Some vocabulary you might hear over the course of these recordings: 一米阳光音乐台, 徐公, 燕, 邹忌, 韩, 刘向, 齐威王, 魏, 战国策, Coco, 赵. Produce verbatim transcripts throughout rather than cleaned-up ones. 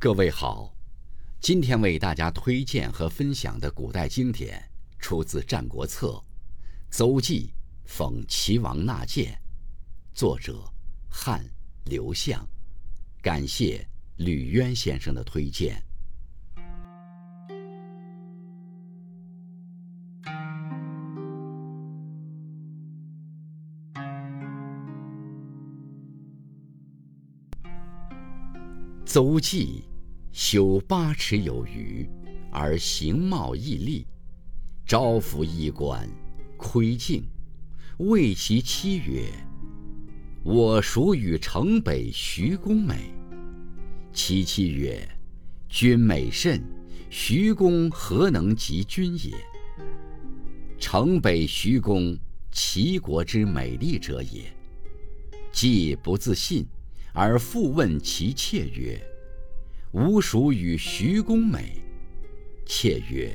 各位好，今天为大家推荐和分享的古代经典出自《战国策·邹忌讽齐王纳谏》，作者汉刘向。感谢吕渊先生的推荐。邹忌修八尺有余，而形貌异丽，朝服衣冠，窥镜，谓其妻曰：“我孰与城北徐公美？”其妻曰：“君美甚，徐公何能及君也？城北徐公，齐国之美丽者也。”既不自信，而复问其妾曰：“吾孰与徐公美？”妾曰：“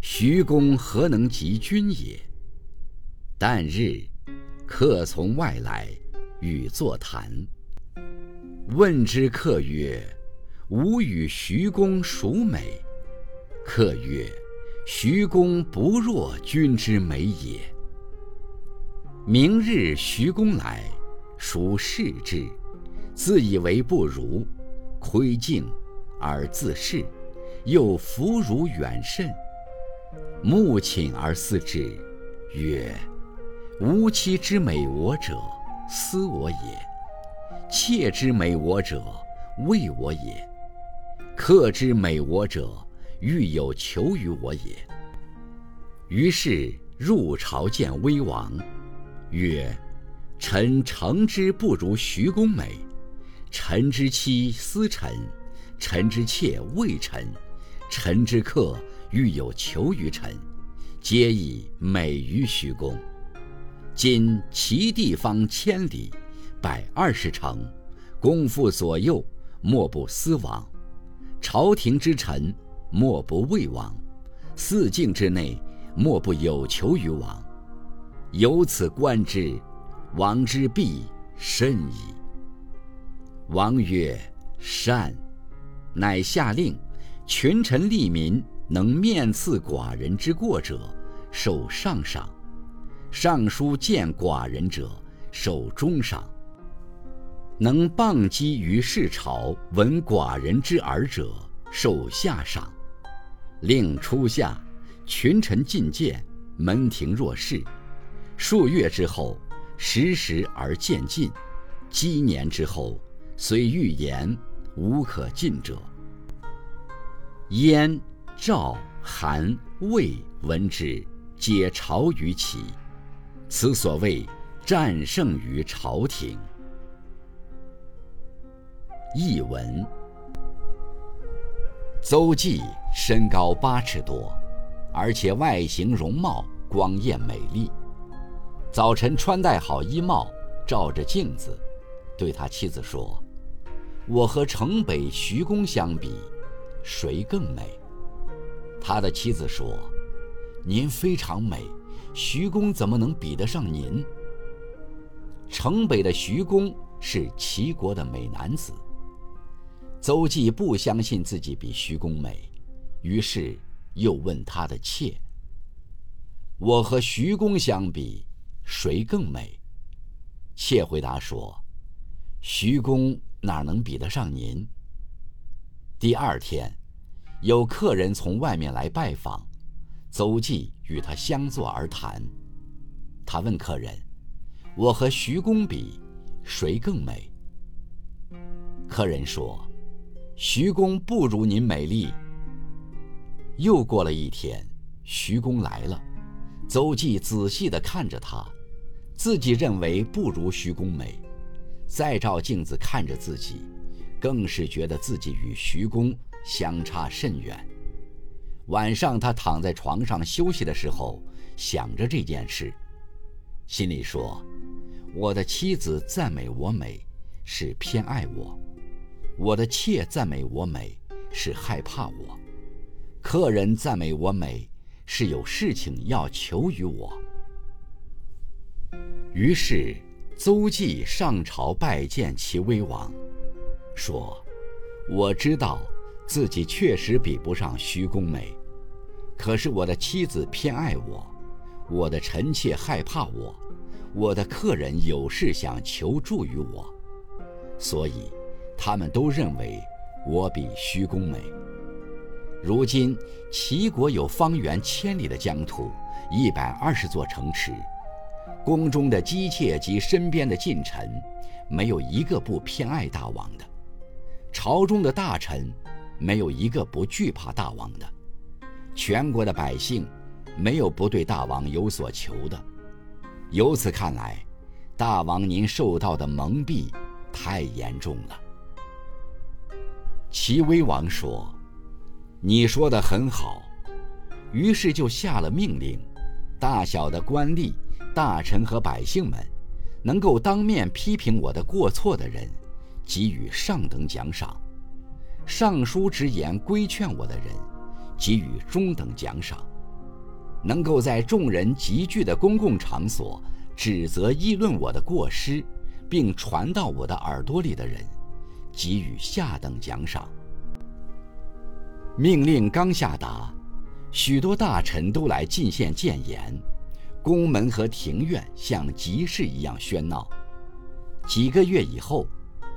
徐公何能及君也？旦日，客从外来，与坐谈。问之客曰：‘吾与徐公孰美？’客曰：‘徐公不若君之美也。’明日徐公来，孰视之？自以为不如，窥镜而自恃，又弗如远甚。目寝而思之，曰：‘吾妻之美我者，思我也；妾之美我者，畏我也；客之美我者，欲有求于我也。’于是入朝见威王，曰：‘臣诚之不如徐公美。臣之妻思臣，臣之妾畏臣，臣之客欲有求于臣，皆以美于徐公。今齐地方千里，百二十城，公父左右，莫不思王；朝廷之臣，莫不畏王；四境之内，莫不有求于王。由此观之，王之必甚矣。’王曰：‘善。’乃下令，群臣利民，能面刺寡人之过者，受上赏；上书谏寡人者，受中赏；能谤讥于世朝，闻寡人之耳者，受下赏。令初下，群臣进谏，门庭若市。数月之后，时时而渐进；积年之后，虽欲言，无可进者。燕、赵、韩、魏闻之，皆朝于齐。此所谓战胜于朝廷。”译文：邹忌身高八尺多，而且外形容貌光艳美丽。早晨穿戴好衣帽，照着镜子，对他妻子说：“我和城北徐公相比，谁更美？”他的妻子说：“您非常美，徐公怎么能比得上您？”城北的徐公是齐国的美男子。邹忌不相信自己比徐公美，于是又问他的妾：“我和徐公相比，谁更美？”妾回答说：“徐公哪能比得上您？”第二天，有客人从外面来拜访，邹忌与他相坐而谈。他问客人：“我和徐公比，谁更美？”客人说：“徐公不如您美丽。”又过了一天，徐公来了，邹忌仔细地看着他，自己认为不如徐公美，再照镜子看着自己，更是觉得自己与徐公相差甚远。晚上他躺在床上休息的时候，想着这件事，心里说：“我的妻子赞美我美，是偏爱我；我的妾赞美我美，是害怕我；客人赞美我美，是有事情要求于我。”于是邹忌上朝拜见齐威王，说：“我知道自己确实比不上徐公美，可是我的妻子偏爱我，我的臣妾害怕我，我的客人有事想求助于我，所以他们都认为我比徐公美。如今齐国有方圆千里的疆土，一百二十座城池，宫中的姬妾及身边的近臣没有一个不偏爱大王的，朝中的大臣没有一个不惧怕大王的，全国的百姓没有不对大王有所求的。由此看来，大王您受到的蒙蔽太严重了。齐威王说：你说的很好。于是就下了命令，大小的官吏、大臣和百姓们，能够当面批评我的过错的人，给予上等奖赏；上书直言规劝我的人，给予中等奖赏；能够在众人集聚的公共场所指责议论我的过失，并传到我的耳朵里的人，给予下等奖赏。命令刚下达，许多大臣都来进献谏言，宫门和庭院像集市一样喧闹。几个月以后，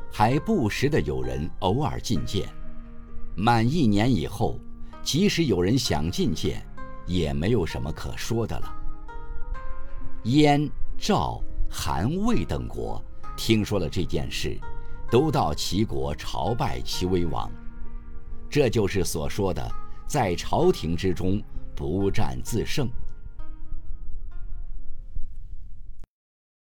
还不时的有人偶尔进谏。满一年以后，即使有人想进谏，也没有什么可说的了。燕、赵、韩、魏等国听说了这件事，都到齐国朝拜齐威王。这就是所说的在朝廷之中不战自胜。